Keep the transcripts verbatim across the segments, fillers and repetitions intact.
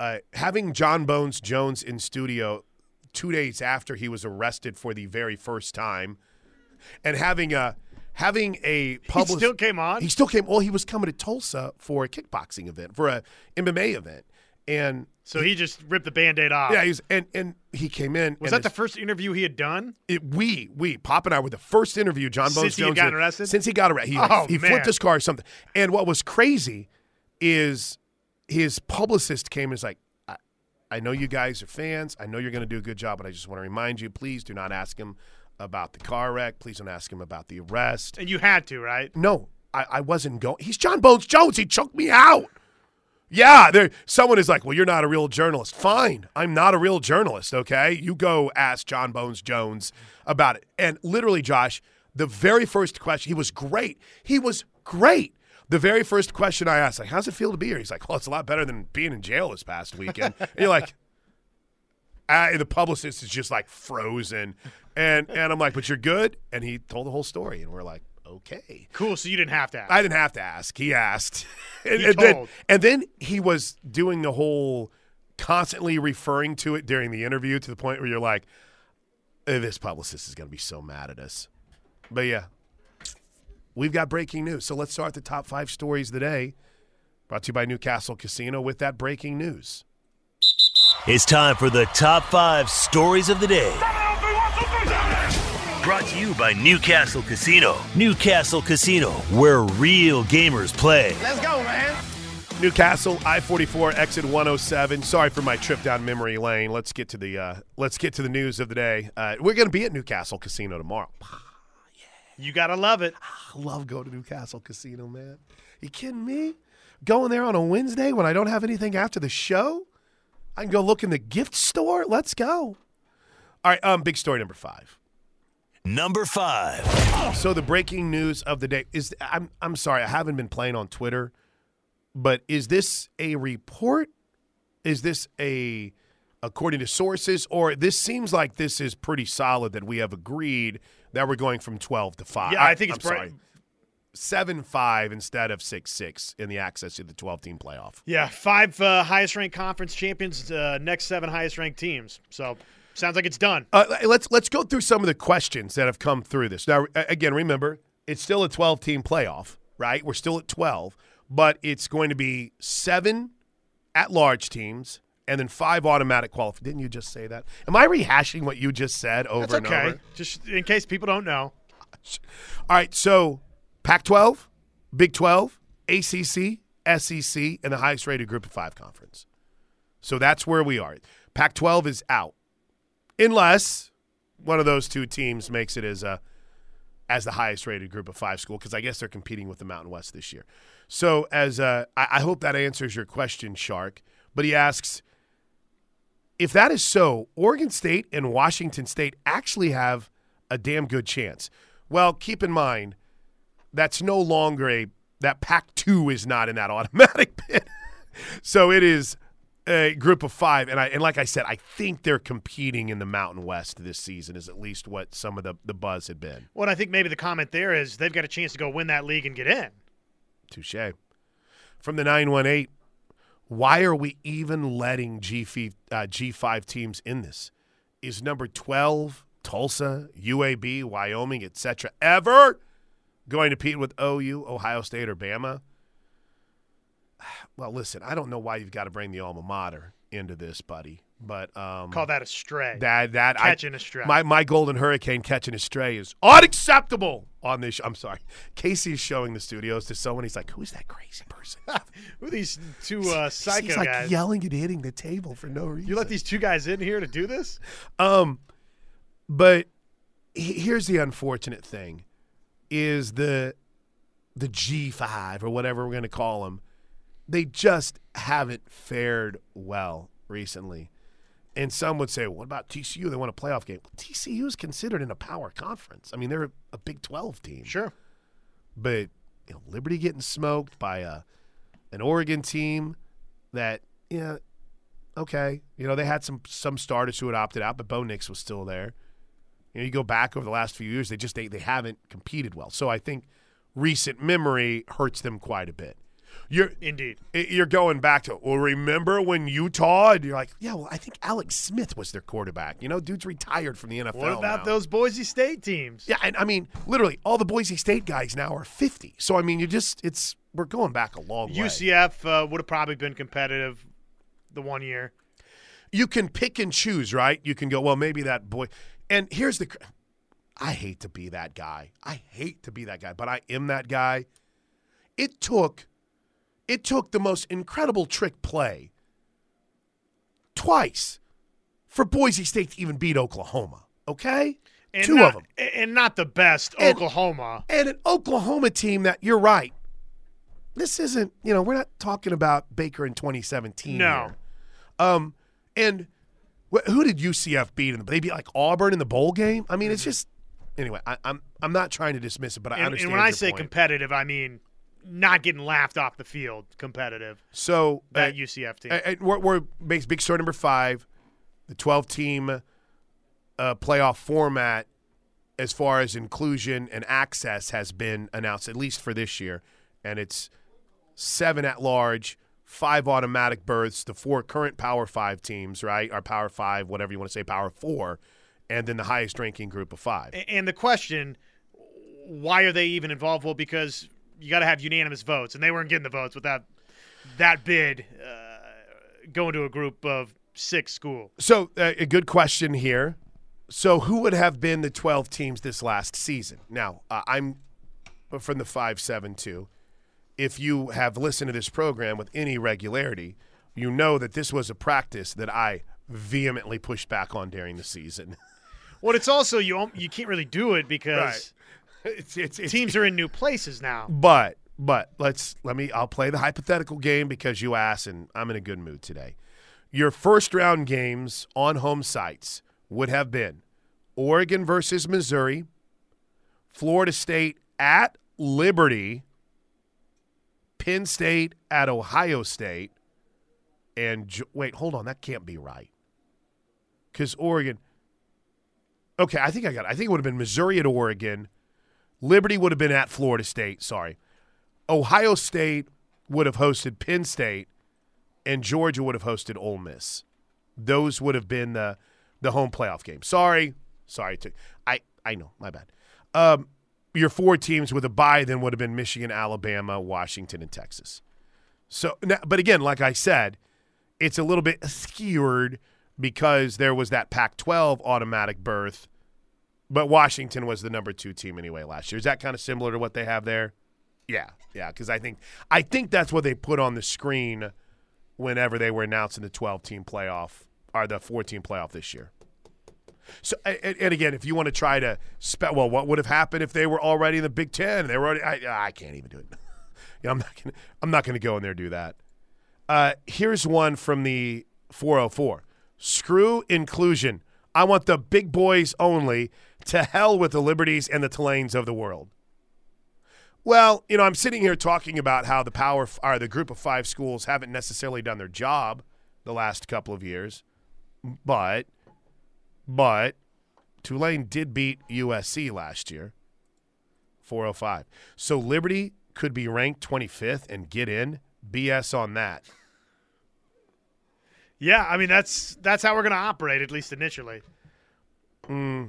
uh, having John Bones Jones in studio two days after he was arrested for the very first time, and having a having a public, he still came on. He still came. Well, he was coming to Tulsa for a kickboxing event, for a M M A event, and so he, he just ripped the Band-Aid off. Yeah, he's and and he came in. Was that the first interview he had done? It, we we Pop and I were the first interview John Bones Jones since he got arrested. Since he got arrested, he, oh, he flipped his car or something. And what was crazy is his publicist came and was like, I, I know you guys are fans. I know you're going to do a good job, but I just want to remind you, please do not ask him about the car wreck. Please don't ask him about the arrest. And you had to, right? No, I, I wasn't going. He's John Bones Jones. He choked me out. Yeah, there. Someone is like, well, you're not a real journalist. Fine, I'm not a real journalist, okay? You go ask John Bones Jones about it. And literally, Josh, the very first question, he was great. He was great. The very first question I asked, like, how's it feel to be here? He's like, well, it's a lot better than being in jail this past weekend. And you're like, I, the publicist is just like frozen. And and I'm like, but you're good? And he told the whole story. And we're like, okay. Cool, so you didn't have to ask. I didn't have to ask. He asked. and, and, then, and then he was doing the whole constantly referring to it during the interview to the point where you're like, this publicist is going to be so mad at us. But, yeah. We've got breaking news. So let's start the top five stories of the day. Brought to you by Newcastle Casino with that breaking news. It's time for the top five stories of the day. Brought to you by Newcastle Casino. Newcastle Casino, where real gamers play. Let's go, man. Newcastle, I forty-four, exit one oh seven. Sorry for my trip down memory lane. Let's get to the uh, let's get to the news of the day. Uh, we're going to be at Newcastle Casino tomorrow. You got to love it. I love going to Newcastle Casino, man. You kidding me? Going there on a Wednesday when I don't have anything after the show? I can go look in the gift store. Let's go. All right, um, big story number five. Number five. So the breaking news of the day is, I'm I'm sorry, I haven't been playing on Twitter, but is this a report? Is this a, according to sources, or this seems like this is pretty solid that we have agreed that we're going from twelve to five. Yeah, I think it's probably seven five instead of six six in the access to the twelve-team playoff. Yeah, five uh, highest-ranked conference champions, uh, next seven highest-ranked teams. So sounds like it's done. Uh, let's let's go through some of the questions that have come through this. Now, again, remember, it's still a twelve-team playoff, right? We're still at twelve, but it's going to be seven at-large teams and then five automatic qualifiers. Didn't you just say that? Am I rehashing what you just said over That's okay. and over? Just in case people don't know. All right, so Pac twelve, Big twelve, A C C, S E C, and the highest-rated group of five conference. So that's where we are. Pac twelve is out, unless one of those two teams makes it as a as the highest-rated group of five school, because I guess they're competing with the Mountain West this year. So as a, I, I hope that answers your question, Shark. But he asks, if that is so, Oregon State and Washington State actually have a damn good chance. Well, keep in mind, that's no longer a – that Pac two is not in that automatic bid. So it is a group of five. And I and like I said, I think they're competing in the Mountain West this season is at least what some of the, the buzz had been. Well, I think maybe the comment there is they've got a chance to go win that league and get in. Touche. From the nine one eight. Why are we even letting G five, uh, G five teams in this? Is number twelve, Tulsa, U A B, Wyoming, et cetera, ever going to compete with O U, Ohio State, or Bama? Well, listen, I don't know why you've got to bring the alma mater into this, buddy. But um, call that a stray. That that catching I, a stray. My my golden hurricane catching a stray is unacceptable on this. Sh- I'm sorry. Casey is showing the studios to someone. He's like, "Who is that crazy person? Who are these two uh, psycho he's like guys?" Like yelling and hitting the table for no reason. You let these two guys in here to do this? Um, but he- here's the unfortunate thing: is the the G five or whatever we're going to call them, they just haven't fared well recently. And some would say, what about T C U? They won a playoff game. Well, T C U is considered in a power conference. I mean, they're a Big twelve team. Sure. But you know, Liberty getting smoked by a, an Oregon team that, yeah, you know, okay. You know, they had some some starters who had opted out, but Bo Nix was still there. You know, you go back over the last few years, they just they, they haven't competed well. So I think recent memory hurts them quite a bit. You're Indeed. You're going back to, well, remember when Utah, and you're like, yeah, well, I think Alex Smith was their quarterback. You know, dude's retired from the N F L. What about now? Those Boise State teams? Yeah, and I mean, literally, all the Boise State guys now are fifty. So, I mean, you just, it's, we're going back a long U C F, way. U C F uh, would have probably been competitive the one year. You can pick and choose, right? You can go, well, maybe that boy. And here's the, I hate to be that guy. I hate to be that guy, but I am that guy. It took. It took the most incredible trick play twice for Boise State to even beat Oklahoma, okay? And Two not, of them. And not the best, and, Oklahoma. And an Oklahoma team that, you're right, this isn't, you know, we're not talking about Baker in twenty seventeen. No. Here. Um, and wh- who did U C F beat in the, they beat like Auburn in the bowl game? I mean, mm-hmm. it's just, anyway, I, I'm I'm not trying to dismiss it, but I and, understand. And when your I say point. competitive, I mean – not getting laughed off the field, competitive. So that uh, U C F team. Uh, we're, we're big story number five, the twelve-team uh, playoff format, as far as inclusion and access has been announced, at least for this year, and it's seven at large, five automatic berths. The four current Power Five teams, right, are Power Five, whatever you want to say, Power Four, and then the highest-ranking group of five. And the question, why are they even involved? Well, because you got to have unanimous votes, and they weren't getting the votes with that, that bid uh, going to a group of six school. So uh, a good question here. So who would have been the twelve teams this last season? Now, uh, I'm from the five seven two. If you have listened to this program with any regularity, you know that this was a practice that I vehemently pushed back on during the season. Well, it's also you, you can't really do it because right. – It's, it's, it's, teams are in new places now. But but let's let me I'll play the hypothetical game because you asked, and I'm in a good mood today. Your first round games on home sites would have been Oregon versus Missouri, Florida State at Liberty, Penn State at Ohio State, and wait, hold on, that can't be right. Because Oregon Okay, I think I got it. I think it would have been Missouri at Oregon. Liberty would have been at Florida State, sorry. Ohio State would have hosted Penn State, and Georgia would have hosted Ole Miss. Those would have been the, the home playoff game. Sorry. Sorry. To, I, I know. My bad. Um, your four teams with a bye then would have been Michigan, Alabama, Washington, and Texas. So, but again, like I said, it's a little bit skewed because there was that Pac twelve automatic berth. But Washington was the number two team anyway last year. Is that kind of similar to what they have there? Yeah, yeah, because I think I think that's what they put on the screen whenever they were announcing the twelve-team playoff or the four-team playoff this year. So, and, and again, if you want to try to spe- – well, what would have happened if they were already in the Big Ten? They were already, I, I can't even do it. You know, I'm not gonna, I'm not going to go in there and do that. Uh, here's one from the four oh four. Screw inclusion. I want the big boys only. To hell with the Liberties and the Tulanes of the world. Well, you know, I'm sitting here talking about how the power f- or the group of five schools haven't necessarily done their job the last couple of years, but but Tulane did beat U S C last year, four oh five. So Liberty could be ranked twenty-fifth and get in. B S on that. Yeah, I mean that's that's how we're going to operate, at least initially. Hmm.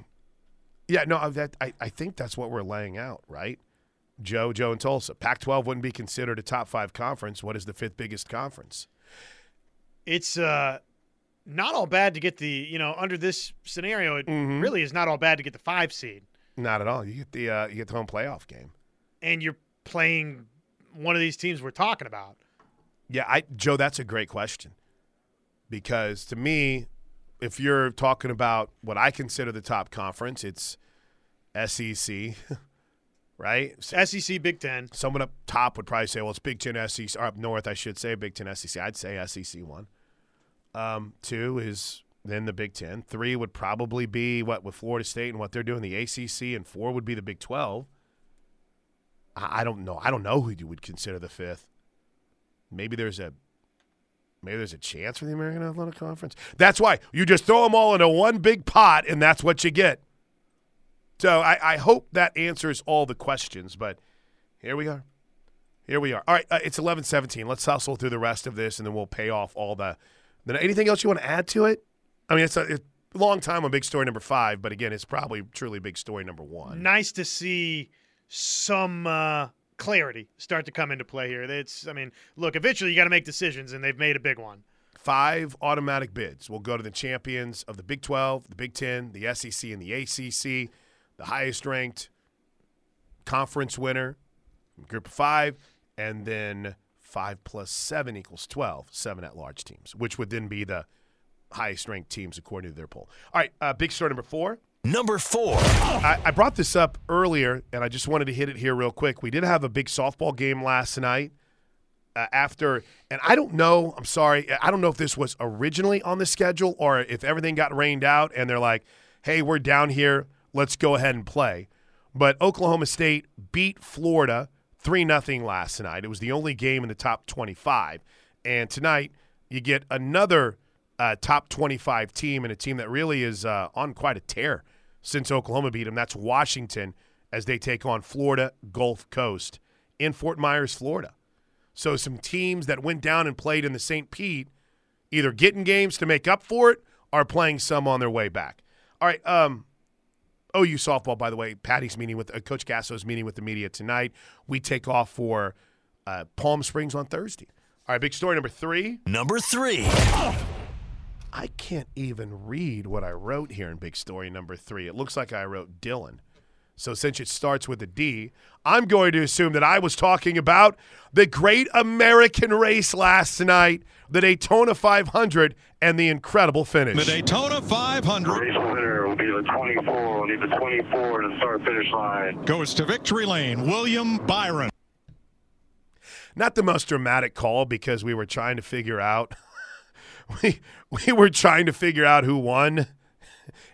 Yeah, no, that, I, I think that's what we're laying out, right? Joe, Joe, and Tulsa. Pac twelve wouldn't be considered a top-five conference. What is the fifth biggest conference? It's uh, not all bad to get the, you know, under this scenario, it mm-hmm. really is not all bad to get the five seed. Not at all. You get the uh, you get the home playoff game. And you're playing one of these teams we're talking about. Yeah, I Joe, that's a great question. Because to me – if you're talking about what I consider the top conference, it's S E C, right? S E C, Big Ten. Someone up top would probably say, well, it's Big Ten, S E C. Or up north, I should say, Big Ten, S E C. I'd say S E C one. Um, two is then the Big Ten. Three would probably be, what, with Florida State and what they're doing, the A C C. And four would be the Big twelve. I, I don't know. I don't know who you would consider the fifth. Maybe there's a – Maybe there's a chance for the American Athletic Conference. That's why you just throw them all into one big pot, and that's what you get. So I, I hope that answers all the questions, but here we are. Here we are. All right, uh, it's eleven seventeen. Let's hustle through the rest of this, and then we'll pay off all the – anything else you want to add to it? I mean, it's a, it's a long time on big story number five, but, again, it's probably truly big story number one. Nice to see some uh, clarity start to come into play here. It's, I mean, look, eventually you got to make decisions, and they've made a big one. Five automatic bids will go to the champions of the Big twelve, the Big ten, the S E C, and the A C C, the highest-ranked conference winner, group of five, and then five plus seven equals twelve, seven at-large teams, which would then be the highest-ranked teams according to their poll. All right, uh, big story number four. Number four. I, I brought this up earlier, and I just wanted to hit it here real quick. We did have a big softball game last night. Uh, after, and I don't know, I'm sorry, I don't know if this was originally on the schedule or if everything got rained out and they're like, hey, we're down here, let's go ahead and play. But Oklahoma State beat Florida three nothing last night. It was the only game in the top twenty-five. And tonight you get another uh, top twenty-five team, and a team that really is uh, on quite a tear since Oklahoma beat them. That's Washington, as they take on Florida Gulf Coast in Fort Myers, Florida. So some teams that went down and played in the Saint Pete either getting games to make up for it or playing some on their way back. All right, um, O U softball, by the way, Patty's meeting with uh, – Coach Gasso's meeting with the media tonight. We take off for uh, Palm Springs on Thursday. All right, big story number three. Number three. Oh, I can't even read what I wrote here in big story number three. It looks like I wrote Dylan. So since it starts with a D, I'm going to assume that I was talking about the great American race last night, the Daytona five hundred, and the incredible finish. The Daytona five hundred. The race winner will be the twenty-four. We'll need the twenty-four to start finish line. Goes to victory lane, William Byron. Not the most dramatic call, because we were trying to figure out we we were trying to figure out who won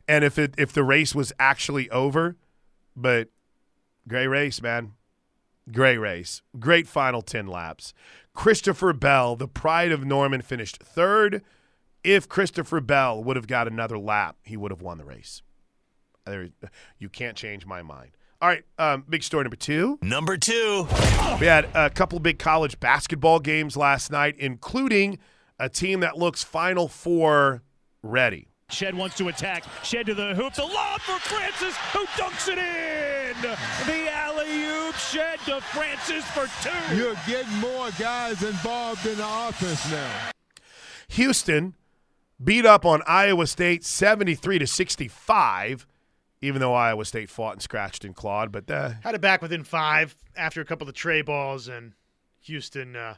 and if it if the race was actually over. But great race, man. Great race. Great final ten laps. Christopher Bell, the pride of Norman, finished third. If Christopher Bell would have got another lap, he would have won the race. There, you can't change my mind. All right, um, big story number two. Number two. We had a couple big college basketball games last night, including a team that looks Final Four ready. Shed wants to attack. Shed to the hoop. The lob for Francis, who dunks it in. The alley-oop. Shed to Francis for two. You're getting more guys involved in the offense now. Houston beat up on Iowa State seventy-three to sixty-five, even though Iowa State fought and scratched and clawed. But uh, had it back within five after a couple of tray balls, and Houston uh,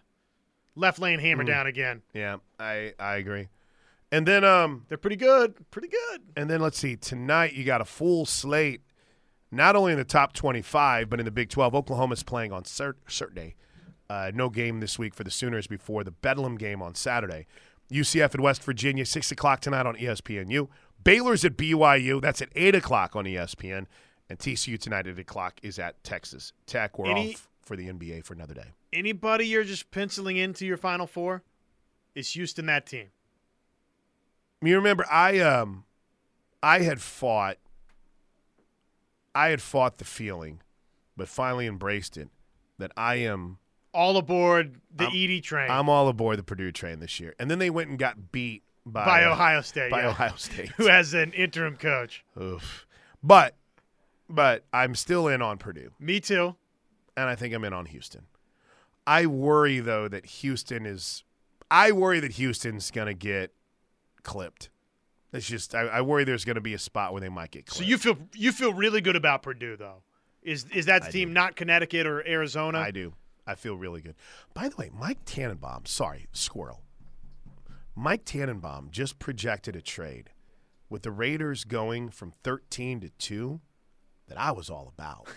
left lane hammer mm, down again. Yeah, I, I agree. And then um, they're pretty good, pretty good. And then let's see, tonight you got a full slate, not only in the top twenty-five, but in the Big twelve. Oklahoma's playing on Saturday. Uh, no game this week for the Sooners before the Bedlam game on Saturday. U C F at West Virginia, six o'clock tonight on E S P N U. Baylor's at B Y U. That's at eight o'clock on E S P N. And T C U tonight at eight o'clock is at Texas Tech. We're Any, off for the N B A for another day. Anybody you're just penciling into your Final Four? Is Houston that team? You remember, I um, I had fought, I had fought the feeling, but finally embraced it, that I am all aboard the I'm, Edie train. I'm all aboard the Purdue train this year. And then they went and got beat by, by Ohio State, by yeah. Ohio State, who has an interim coach. Oof. But, but I'm still in on Purdue. Me too. And I think I'm in on Houston. I worry though that Houston is, I worry that Houston's gonna get clipped. It's just I, I worry there's going to be a spot where they might get clipped. So you feel you feel really good about Purdue though. Is is that the team, not Connecticut or Arizona? I do. I feel really good. By the way, Mike Tannenbaum, sorry, squirrel. Mike Tannenbaum just projected a trade with the Raiders going from thirteen to two that I was all about.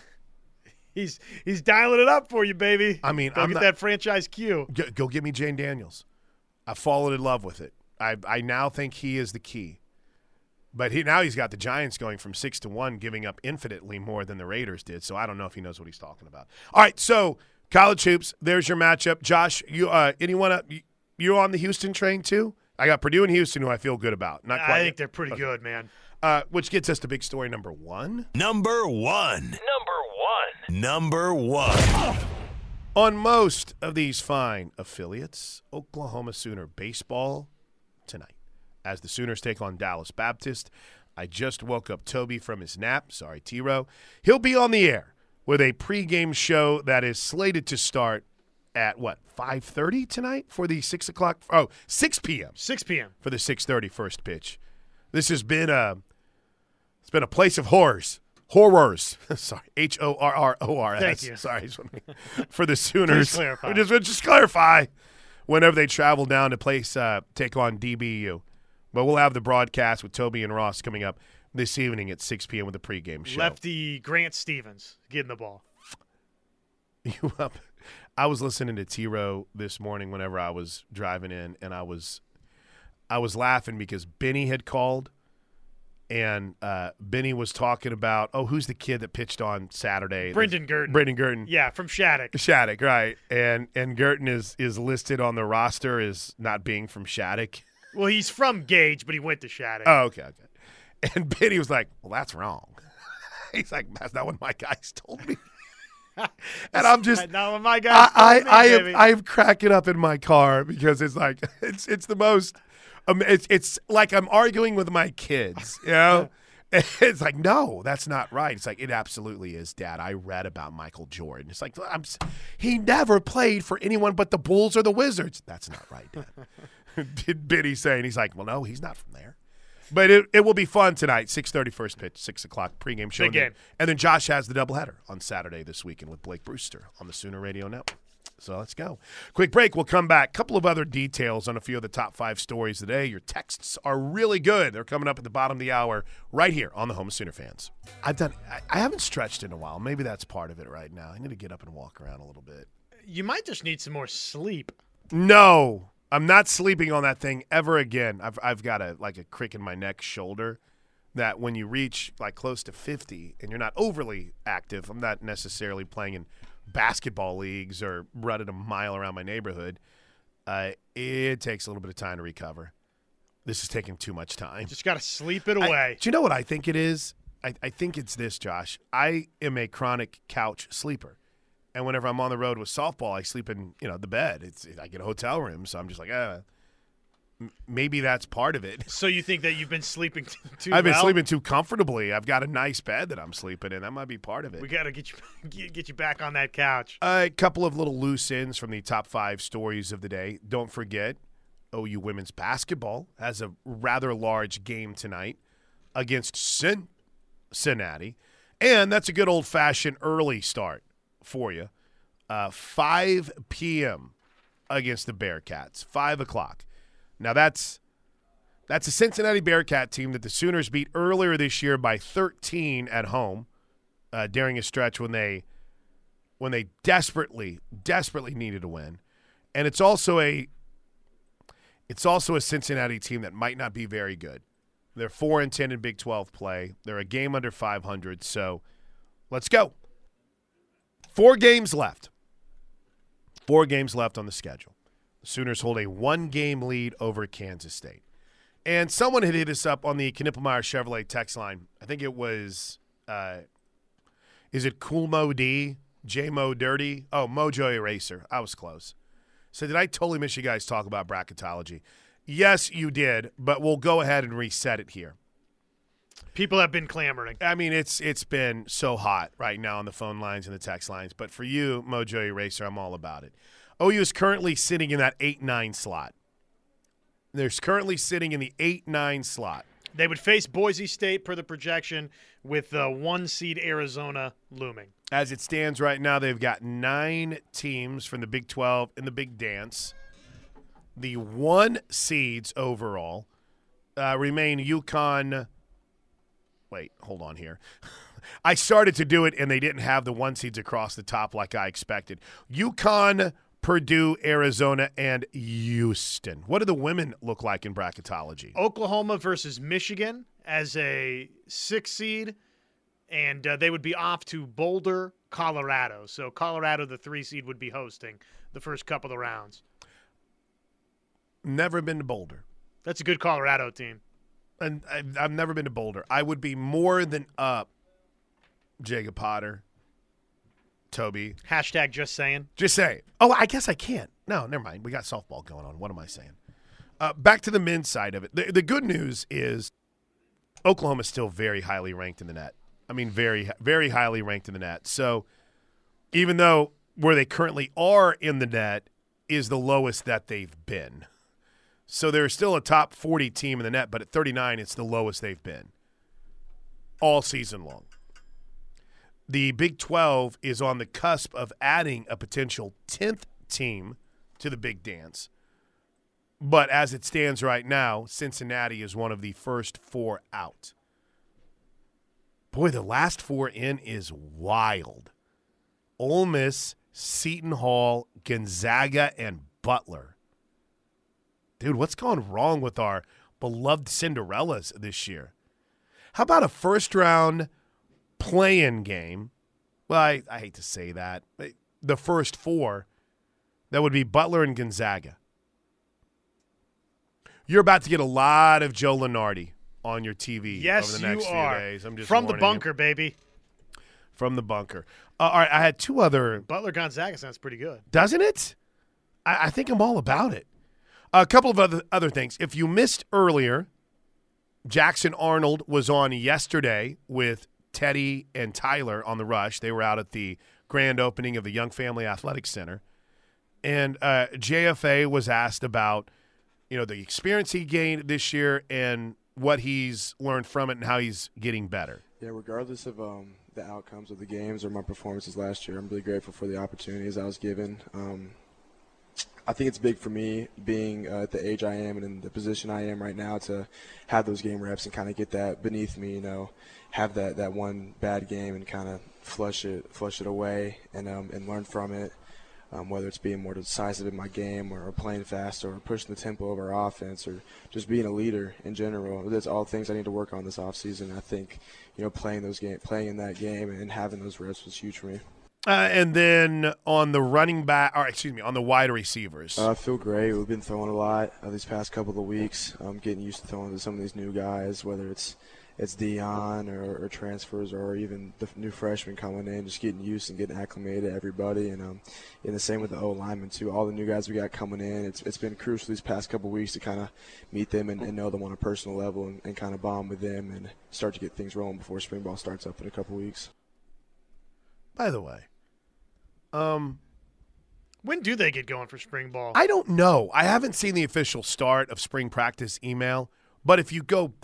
he's he's dialing it up for you, baby. I mean, go I'm get not, that franchise Q. Go, go get me Jane Daniels. I fallen in love with it. I, I now think he is the key. But he, now he's got the Giants going from six to one, giving up infinitely more than the Raiders did, so I don't know if he knows what he's talking about. All right, so college hoops, there's your matchup. Josh, you uh, anyone up, you on the Houston train too? I got Purdue and Houston, who I feel good about. Not quite I think yet. They're pretty okay. good, man. Uh, which gets us to big story number one. Number one. Number one. Number one. Oh. on most of these fine affiliates. Oklahoma Sooner baseball tonight as the Sooners take on Dallas Baptist. I just woke up Toby from his nap. Sorry, T-Row. He'll be on the air with a pregame show that is slated to start at, what, five thirty tonight for the six o'clock? Oh, six p.m. six p.m. for the six thirty first pitch. This has been a, it's been a place of horrors. Horrors. Sorry, H O R R O R S. Thank you. Sorry. For the Sooners. Just clarify. Just, just clarify whenever they travel down to place uh, take on D B U. But we'll have the broadcast with Toby and Ross coming up this evening at six p.m. with the pregame show. Lefty Grant Stevens getting the ball. You up? I was listening to T-Row this morning whenever I was driving in, and I was I was laughing because Benny had called, and uh, Benny was talking about, oh, who's the kid that pitched on Saturday? Brendan Gurton. Brendan Gurton. Yeah, from Shattuck. Shattuck, right. And and Gurton is, is listed on the roster as not being from Shattuck. Well, he's from Gage, but he went to Shattuck. Oh, okay, okay. And Benny was like, well, that's wrong. He's like, that's not what my guys told me. And I'm just, not what my guys I, told I, me, I am, baby. I am cracking up in my car because it's like, it's it's the most, um, it's it's like I'm arguing with my kids, you know? It's like, no, that's not right. It's like, it absolutely is, Dad. I read about Michael Jordan. It's like, I'm, he never played for anyone but the Bulls or the Wizards. That's not right, Dad. Did Biddy say, and he's like, well, no, he's not from there. But it, it will be fun tonight, six thirty first pitch, six o'clock pregame show. Big game. And then Josh has the doubleheader on Saturday this weekend with Blake Brewster on the Sooner Radio Network. So let's go. Quick break. We'll come back. Couple of other details on a few of the top five stories today. Your texts are really good. They're coming up at the bottom of the hour right here on the Home of Sooner Fans. I've done, I, I haven't stretched in a while. Maybe that's part of it right now. I need to get up and walk around a little bit. You might just need some more sleep. No. I'm not sleeping on that thing ever again. I've I've got a like a crick in my neck shoulder that when you reach like close to fifty and you're not overly active, I'm not necessarily playing in basketball leagues or running a mile around my neighborhood. Uh, it takes a little bit of time to recover. This is taking too much time. Just got to sleep it away. I, do you know what I think it is? I, I think it's this, Josh. I am a chronic couch sleeper. And whenever I'm on the road with softball, I sleep in, you know, the bed. It's I get a hotel room, so I'm just like, ah, m- maybe that's part of it. So you think that you've been sleeping t- too? I've been well? sleeping too comfortably. I've got a nice bed that I'm sleeping in. That might be part of it. We got to get you get you back on that couch. Uh, a couple of little loose ends from the top five stories of the day. Don't forget, O U women's basketball has a rather large game tonight against Cincinnati, and that's a good old-fashioned early start for you, uh, five p.m. against the Bearcats, five o'clock. Now, that's that's a Cincinnati Bearcat team that the Sooners beat earlier this year by thirteen at home uh, during a stretch when they when they desperately, desperately needed a win. And it's also a it's also a Cincinnati team that might not be very good. They're four and ten in Big twelve play. They're a game under five hundred, so let's go. Four games left. Four games left on the schedule. The Sooners hold a one-game lead over Kansas State. And someone had hit us up on the Knippelmeyer Chevrolet text line. I think it was, uh, is it Cool Mo D, J Mo Dirty? Oh, Mojo Eraser. I was close. So did I totally miss you guys talk about bracketology? Yes, you did, but we'll go ahead and reset it here. People have been clamoring. I mean, it's it's been so hot right now on the phone lines and the text lines. But for you, Mojo Eraser, I'm all about it. O U is currently sitting in that eight nine slot. They're currently sitting in the eight nine slot. They would face Boise State per the projection with the one-seed Arizona looming. As it stands right now, they've got nine teams from the Big twelve in the Big Dance. The one seeds overall uh, remain UConn. Wait, hold on here. I started to do it, and they didn't have the one seeds across the top like I expected. UConn, Purdue, Arizona, and Houston. What do the women look like in bracketology? Oklahoma versus Michigan as a six seed, and uh, they would be off to Boulder, Colorado. So Colorado, the three seed, would be hosting the first couple of rounds. Never been to Boulder. That's a good Colorado team. And I've never been to Boulder. I would be more than up, Jacob Potter, Toby. Hashtag just saying. Just saying. Oh, I guess I can't. No, never mind. We got softball going on. What am I saying? Uh, back to the men's side of it. The, the good news is Oklahoma's still very highly ranked in the net. I mean, very, very highly ranked in the net. So even though where they currently are in the net is the lowest that they've been. So they're still a top forty team in the net, but at thirty-nine, it's the lowest they've been all season long. The Big twelve is on the cusp of adding a potential tenth team to the Big Dance. But as it stands right now, Cincinnati is one of the first four out. Boy, the last four in is wild. Ole Miss, Seton Hall, Gonzaga, and Butler. Dude, what's gone wrong with our beloved Cinderellas this year? How about a first-round play-in game? Well, I, I hate to say that. The first four, that would be Butler and Gonzaga. You're about to get a lot of Joe Lunardi on your T V yes, over the next you are. few days. I'm just From the bunker, you. baby. From the bunker. Uh, all right, I had two other. Butler-Gonzaga sounds pretty good. Doesn't it? I, I think I'm all about it. A couple of other, other things. If you missed earlier, Jackson Arnold was on yesterday with Teddy and Tyler on the Rush. They were out at the grand opening of the Young Family Athletic Center. And uh, J F A was asked about, you know, the experience he gained this year and what he's learned from it and how he's getting better. Yeah, regardless of um, the outcomes of the games or my performances last year, I'm really grateful for the opportunities I was given. Um, I think it's big for me being uh, at the age I am and in the position I am right now to have those game reps and kind of get that beneath me, you know, have that, that one bad game and kind of flush it flush it away and um, and learn from it, um, whether it's being more decisive in my game or, or playing faster or pushing the tempo of our offense or just being a leader in general. That's all things I need to work on this offseason. I think, you know, playing those game, playing in that game and having those reps was huge for me. Uh, and then on the running back, or excuse me, on the wide receivers. I uh, feel great. We've been throwing a lot uh, these past couple of weeks. I'm um, getting used to throwing to some of these new guys, whether it's it's Dion or, or transfers or even the new freshmen coming in, just getting used and getting acclimated to everybody. And, um, and the same with the O-linemen, too. All the new guys we got coming in, it's it's been crucial these past couple of weeks to kind of meet them and, and know them on a personal level and, and kind of bond with them and start to get things rolling before spring ball starts up in a couple of weeks. By the way, Um, when do they get going for spring ball? I don't know. I haven't seen the official start of spring practice email, but if you go,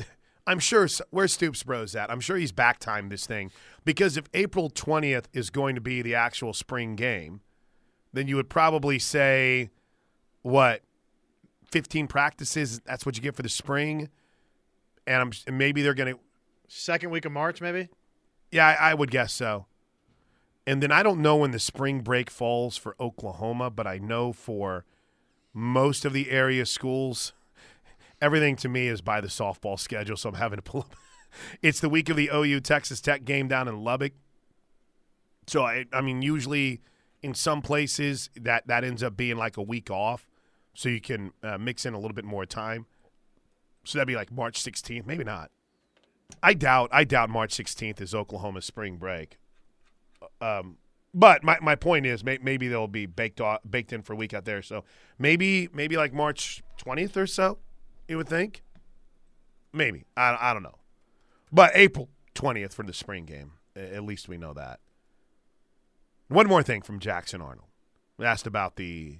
I'm sure where Stoops Bros at, I'm sure he's back timed this thing, because if April twentieth is going to be the actual spring game, then you would probably say, what, fifteen practices? That's what you get for the spring, and I'm and maybe they're going to second week of March, maybe. Yeah, I, I would guess so. And then I don't know when the spring break falls for Oklahoma, but I know for most of the area schools, everything to me is by the softball schedule, so I'm having to pull up. It's the week of the O U Texas Tech game down in Lubbock. So, I, I mean, usually in some places that, that ends up being like a week off, so you can uh, mix in a little bit more time. So that'd be like March sixteenth. Maybe not. I doubt, I doubt March sixteenth is Oklahoma's spring break. Um, but my, my point is may, maybe they'll be baked off, baked in for a week out there. So maybe maybe like March twentieth or so, you would think. Maybe. I, I don't know. But April twentieth for the spring game. At least we know that. One more thing from Jackson Arnold. We asked about the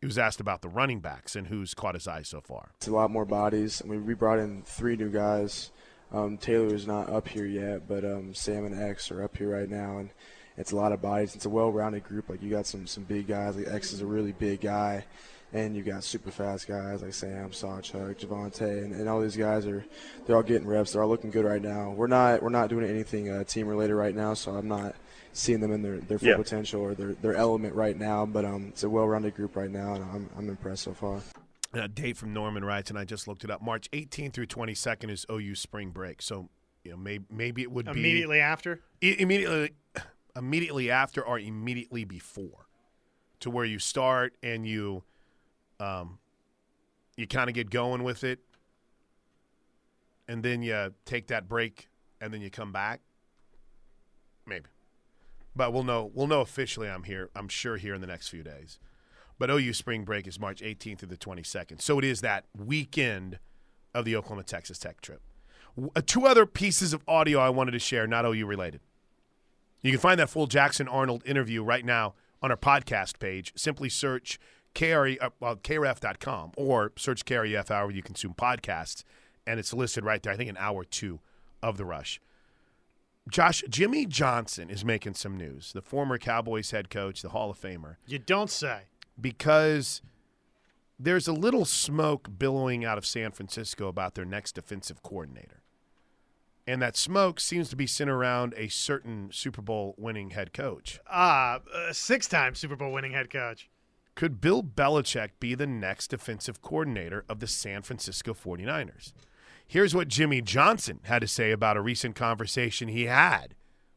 He was asked about the running backs and who's caught his eye so far. It's a lot more bodies. I mean, we brought in three new guys. Um, Taylor is not up here yet, but um, Sam and X are up here right now, and it's a lot of bodies. It's a well-rounded group. Like, you got some some big guys. Like, X is a really big guy, and you got super fast guys like Sam, Sawchuck, Javonte, and, and all these guys are they're all getting reps. They're all looking good right now. We're not we're not doing anything uh, team-related right now, so I'm not seeing them in their, their full yeah. potential or their their element right now. But um, it's a well-rounded group right now, and I'm I'm impressed so far. A date from Norman writes, and I just looked it up, March eighteenth through twenty-second is O U spring break. So, you know, maybe, maybe it would immediately be. Immediately after? I- immediately immediately after or immediately before, to where you start and you um, you kind of get going with it, and then you take that break, and then you come back. Maybe. But we'll know we'll know officially. I'm here. I'm sure here in the next few days. But O U spring break is March eighteenth through the twenty-second, so it is that weekend of the Oklahoma Texas Tech trip. Two other pieces of audio I wanted to share, not O U related. You can find that full Jackson Arnold interview right now on our podcast page. Simply search K R E F dot com or search K R E F however you consume podcasts, and it's listed right there. I think in hour two of the rush. Josh, Jimmy Johnson is making some news. The former Cowboys head coach, the Hall of Famer. You don't say. Because there's a little smoke billowing out of San Francisco about their next defensive coordinator. And that smoke seems to be centered around a certain Super Bowl-winning head coach. Ah, uh, six-time Super Bowl-winning head coach. Could Bill Belichick be the next defensive coordinator of the San Francisco forty-niners? Here's what Jimmy Johnson had to say about a recent conversation he had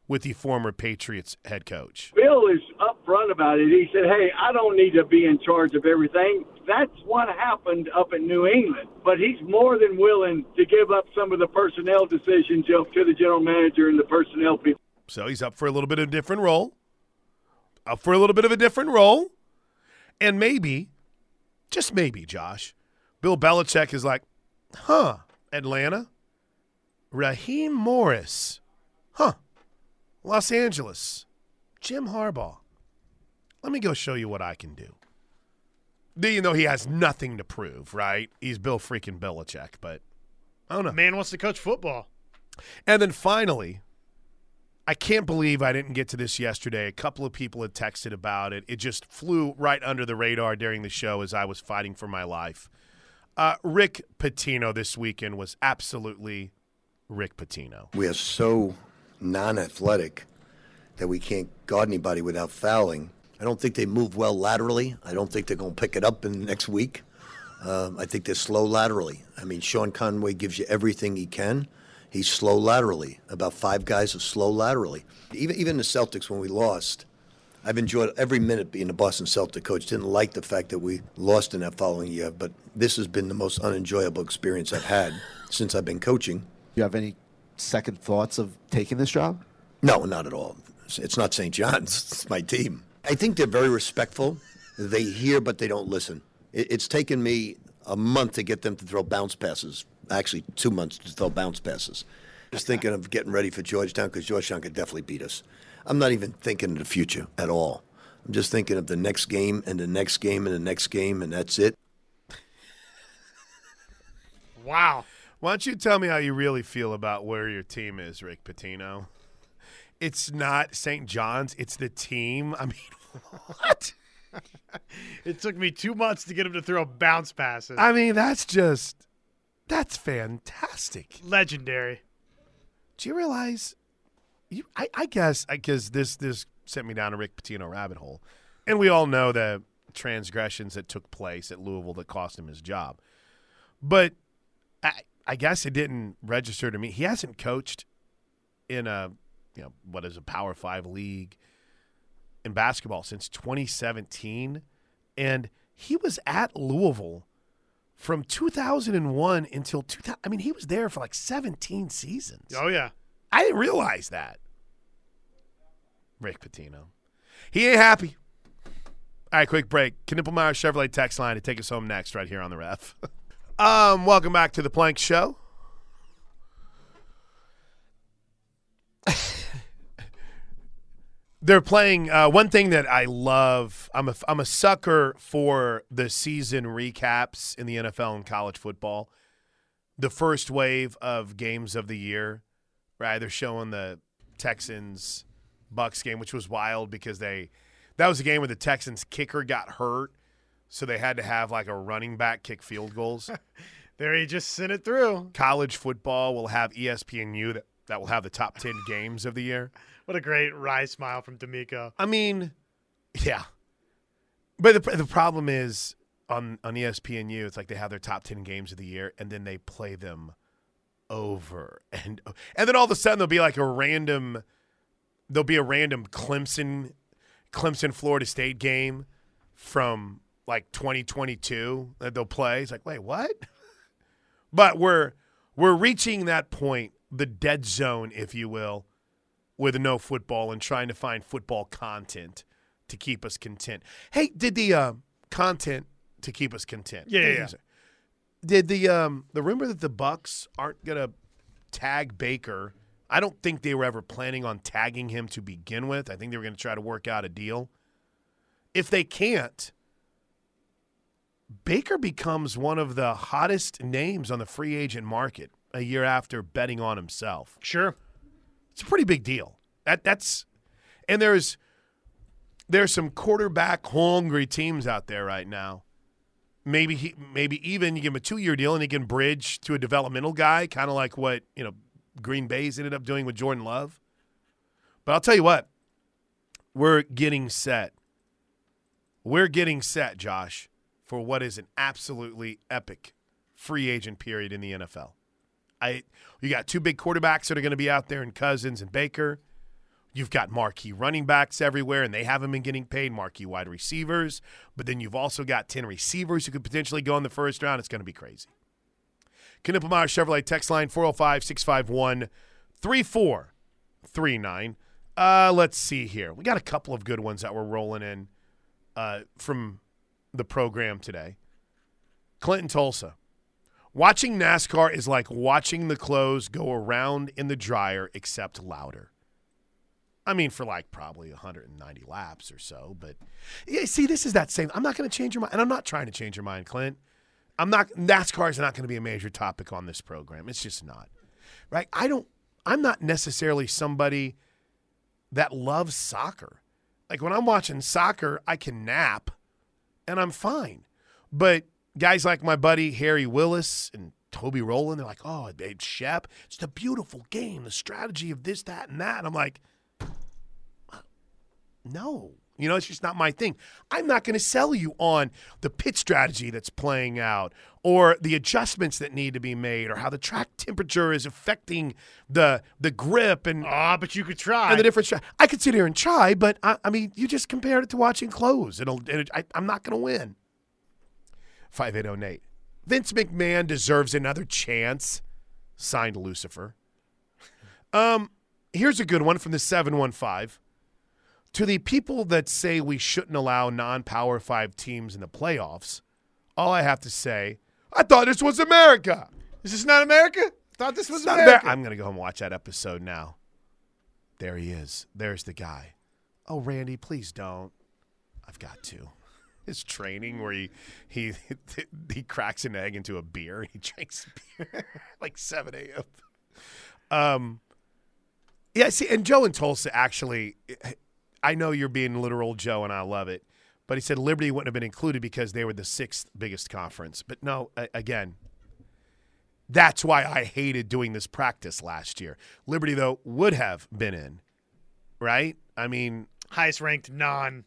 with the former Patriots head coach. Bill is upfront about it. He said, hey, I don't need to be in charge of everything. That's what happened up in New England. But he's more than willing to give up some of the personnel decisions to the general manager and the personnel people. So he's up for a little bit of a different role. Up for a little bit of a different role. And maybe, just maybe, Josh, Bill Belichick is like, huh. Atlanta, Raheem Morris, huh, Los Angeles, Jim Harbaugh. Let me go show you what I can do. You know, he has nothing to prove, right? He's Bill freaking Belichick, but I don't know. Man wants to coach football. And then finally, I can't believe I didn't get to this yesterday. A couple of people had texted about it. It just flew right under the radar during the show as I was fighting for my life. Uh, Rick Pitino this weekend was absolutely Rick Pitino. We are so non-athletic that we can't guard anybody without fouling. I don't think they move well laterally. I don't think they're going to pick it up in the next week. Um, I think they're slow laterally. I mean, Sean Conway gives you everything he can. He's slow laterally. About five guys are slow laterally. Even, even the Celtics, when we lost, I've enjoyed every minute being a Boston Celtic coach. Didn't like the fact that we lost in that following year, but this has been the most unenjoyable experience I've had since I've been coaching. Do you have any second thoughts of taking this job? No, not at all. It's not Saint John's. It's my team. I think they're very respectful. They hear, but they don't listen. It's taken me a month to get them to throw bounce passes. Actually, two months to throw bounce passes. Just thinking of getting ready for Georgetown because Georgetown could definitely beat us. I'm not even thinking of the future at all. I'm just thinking of the next game and the next game and the next game, and that's it. Wow. Why don't you tell me how you really feel about where your team is, Rick Pitino? It's not Saint John's. It's the team. I mean, what? It took me two months to get him to throw bounce passes. I mean, that's just – that's fantastic. Legendary. Do you realize – You, I, I guess because this this sent me down a Rick Pitino rabbit hole, and we all know the transgressions that took place at Louisville that cost him his job. But I, I guess it didn't register to me. He hasn't coached in a you know what is a Power Five league in basketball since twenty seventeen, and he was at Louisville from two thousand one until two thousand. I mean, he was there for like seventeen seasons. Oh yeah, I didn't realize that. Rick Pitino. He ain't happy. All right, quick break. Knippelmeyer Chevrolet text line to take us home next right here on The Ref. um, welcome back to The Plank Show. They're playing uh, one thing that I love. I'm a, I'm a sucker for the season recaps in the N F L and college football. The first wave of games of the year. Right, they're showing the Texans Bucks game, which was wild because they that was a game where the Texans kicker got hurt, so they had to have like a running back kick field goals. There you just sent it through. College football will have E S P N U that, that will have the top ten games of the year. What a great wry smile from D'Amico. I mean, yeah. But the the problem is on on E S P N U, it's like they have their top ten games of the year and then they play them over and and then all of a sudden there'll be like a random there'll be a random Clemson Clemson Florida State game from like twenty twenty-two that they'll play. It's like, wait, what? But we're we're reaching that point, the dead zone, if you will, with no football and trying to find football content to keep us content. Hey, did the uh, content to keep us content? Yeah, yeah. yeah. Did the um, the rumor that the Bucks aren't gonna tag Baker? I don't think they were ever planning on tagging him to begin with. I think they were going to try to work out a deal. If they can't, Baker becomes one of the hottest names on the free agent market a year after betting on himself. Sure. It's a pretty big deal. That that's and there's there's some quarterback hungry teams out there right now. Maybe he maybe even you give him a two-year deal and he can bridge to a developmental guy, kind of like what, you know, Green Bay's ended up doing with Jordan Love. But I'll tell you what, we're getting set. We're getting set, Josh, for what is an absolutely epic free agent period in the N F L. I, you got two big quarterbacks that are going to be out there in Cousins and Baker. You've got marquee running backs everywhere, and they haven't been getting paid, marquee wide receivers. But then you've also got ten receivers who could potentially go in the first round. It's going to be crazy. Knippelmeyer Chevrolet text line four oh five, six five one, three four three nine. Uh, let's see here. We got a couple of good ones that were rolling in uh, from the program today. Clinton Tulsa. Watching NASCAR is like watching the clothes go around in the dryer, except louder. I mean, for like probably one hundred ninety laps or so. But yeah, see, this is that same. I'm not going to change your mind. And I'm not trying to change your mind, Clint. I'm not. NASCAR is not going to be a major topic on this program. It's just not, right? I don't. I'm not necessarily somebody that loves soccer. Like when I'm watching soccer, I can nap, and I'm fine. But guys like my buddy Harry Willis and Toby Rowland, they're like, "Oh, Dave Shep, it's the beautiful game, the strategy of this, that, and that." And I'm like, no. You know, it's just not my thing. I'm not going to sell you on the pit strategy that's playing out or the adjustments that need to be made or how the track temperature is affecting the the grip. And Ah, oh, but you could try. And the different tra- I could sit here and try, but, I, I mean, you just compared it to watching clothes. It'll, it, I, I'm not going to win. five eight oh Nate. Vince McMahon deserves another chance. Signed, Lucifer. Um, here's a good one from the seven one five. To the people that say we shouldn't allow non-Power five teams in the playoffs, all I have to say, I thought this was America. Is this not America? I thought this was it's America. Amer- I'm going to go home and watch that episode now. There he is. There's the guy. Oh, Randy, please don't. I've got to. His training where he he he cracks an egg into a beer and he drinks beer like seven a.m. Um, yeah, see, and Joe in Tulsa actually – I know you're being literal, Joe, and I love it. But he said Liberty wouldn't have been included because they were the sixth biggest conference. But no, again, that's why I hated doing this practice last year. Liberty, though, would have been in, right? I mean, highest ranked non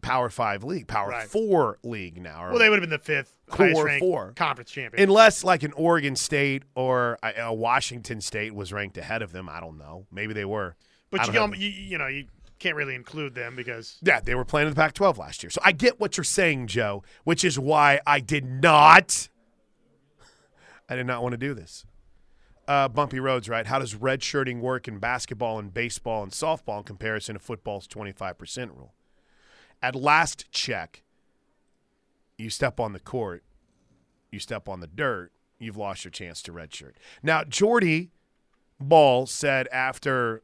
Power Five league, Power right. Four league now. Well, they would have been the fifth highest ranked four. Conference champion, unless like an Oregon State or a Washington State was ranked ahead of them. I don't know. Maybe they were, but you, know, you, you know you. Can't really include them because yeah they were playing in the Pac twelve last year. So I get what you're saying, Joe, which is why I did not I did not want to do this. Uh, bumpy roads, right? How does redshirting work in basketball and baseball and softball in comparison to football's twenty-five percent rule? At last check, you step on the court, you step on the dirt, you've lost your chance to redshirt. Now, Jordy Ball said after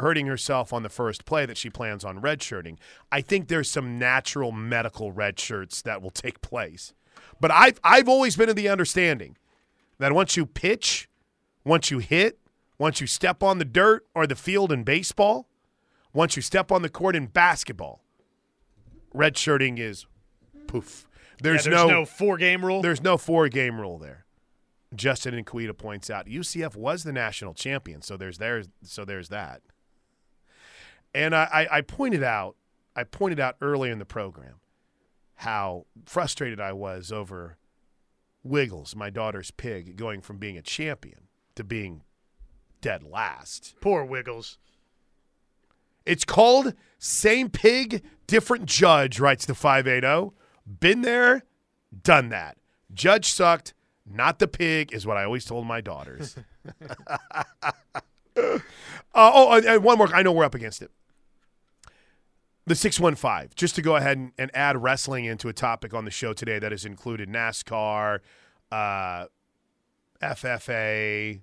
hurting herself on the first play that she plans on redshirting. I think there's some natural medical redshirts that will take place. But I've, I've always been of the understanding that once you pitch, once you hit, once you step on the dirt or the field in baseball, once you step on the court in basketball, redshirting is poof. There's, yeah, there's no, no four-game rule? There's no four-game rule there. Justin Inquita points out U C F was the national champion, so there's there, so there's that. And I, I pointed out, I pointed out earlier in the program how frustrated I was over Wiggles, my daughter's pig, going from being a champion to being dead last. Poor Wiggles. It's called same pig, different judge, writes the five eighty. Been there, done that. Judge sucked, not the pig, is what I always told my daughters. Uh, oh, and one more. I know we're up against it. The six one five, just to go ahead and, and add wrestling into a topic on the show today that has included NASCAR, uh, F F A.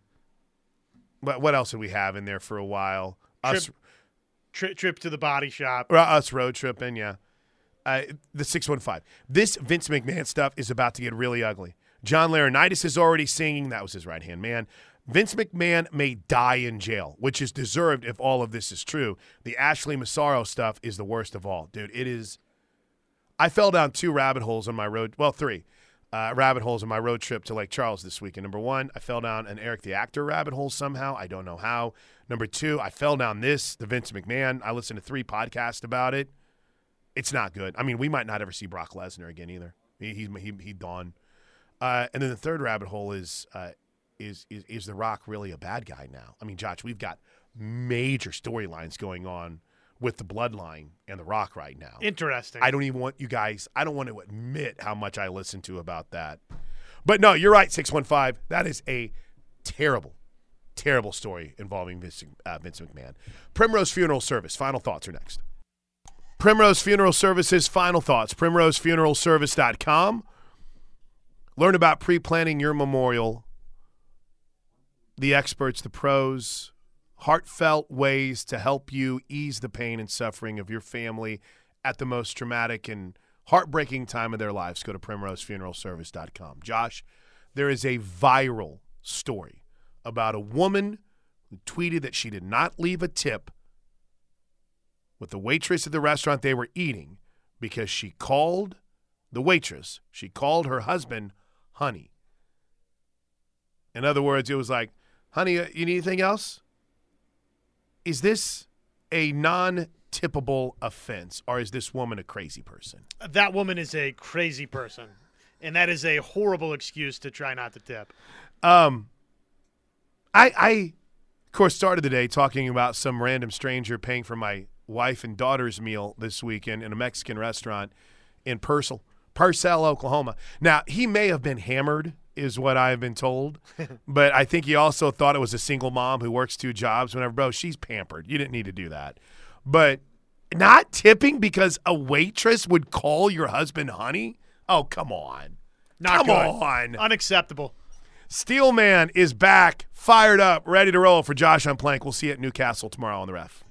What, what else did we have in there for a while? Us, trip, tri- trip to the body shop. Us road tripping, yeah. Uh, the six one five. This Vince McMahon stuff is about to get really ugly. John Laurinaitis is already singing. That was his right-hand man. Vince McMahon may die in jail, which is deserved if all of this is true. The Ashley Massaro stuff is the worst of all. Dude, it is – I fell down two rabbit holes on my road – well, three uh, rabbit holes on my road trip to Lake Charles this weekend. Number one, I fell down an Eric the Actor rabbit hole somehow. I don't know how. Number two, I fell down this, the Vince McMahon. I listened to three podcasts about it. It's not good. I mean, we might not ever see Brock Lesnar again either. He he he, he done. Uh, and then the third rabbit hole is uh, – Is, is is The Rock really a bad guy now? I mean, Josh, we've got major storylines going on with the Bloodline and The Rock right now. Interesting. I don't even want you guys, I don't want to admit how much I listen to about that. But no, you're right, six one five. That is a terrible, terrible story involving Vince, uh, Vince McMahon. Primrose Funeral Service, final thoughts are next. Primrose Funeral Services, final thoughts. primrose funeral service dot com. Learn about pre-planning your memorial. The experts, the pros, heartfelt ways to help you ease the pain and suffering of your family at the most traumatic and heartbreaking time of their lives. Go to primrose funeral service dot com. Josh, there is a viral story about a woman who tweeted that she did not leave a tip with the waitress at the restaurant they were eating because she called the waitress. She called her husband, honey. In other words, it was like, honey, you need anything else? Is this a non-tippable offense, or is this woman a crazy person? That woman is a crazy person, and that is a horrible excuse to try not to tip. Um, I, I, of course, started the day talking about some random stranger paying for my wife and daughter's meal this weekend in a Mexican restaurant in Purcell, Purcell, Oklahoma. Now, he may have been hammered, is what I've been told. But I think he also thought it was a single mom who works two jobs. Whenever, bro, she's pampered. You didn't need to do that. But not tipping because a waitress would call your husband honey? Oh, come on. Not come good. on. Unacceptable. Steelman is back, fired up, ready to roll for Josh on Plank. We'll see you at Newcastle tomorrow on The Ref.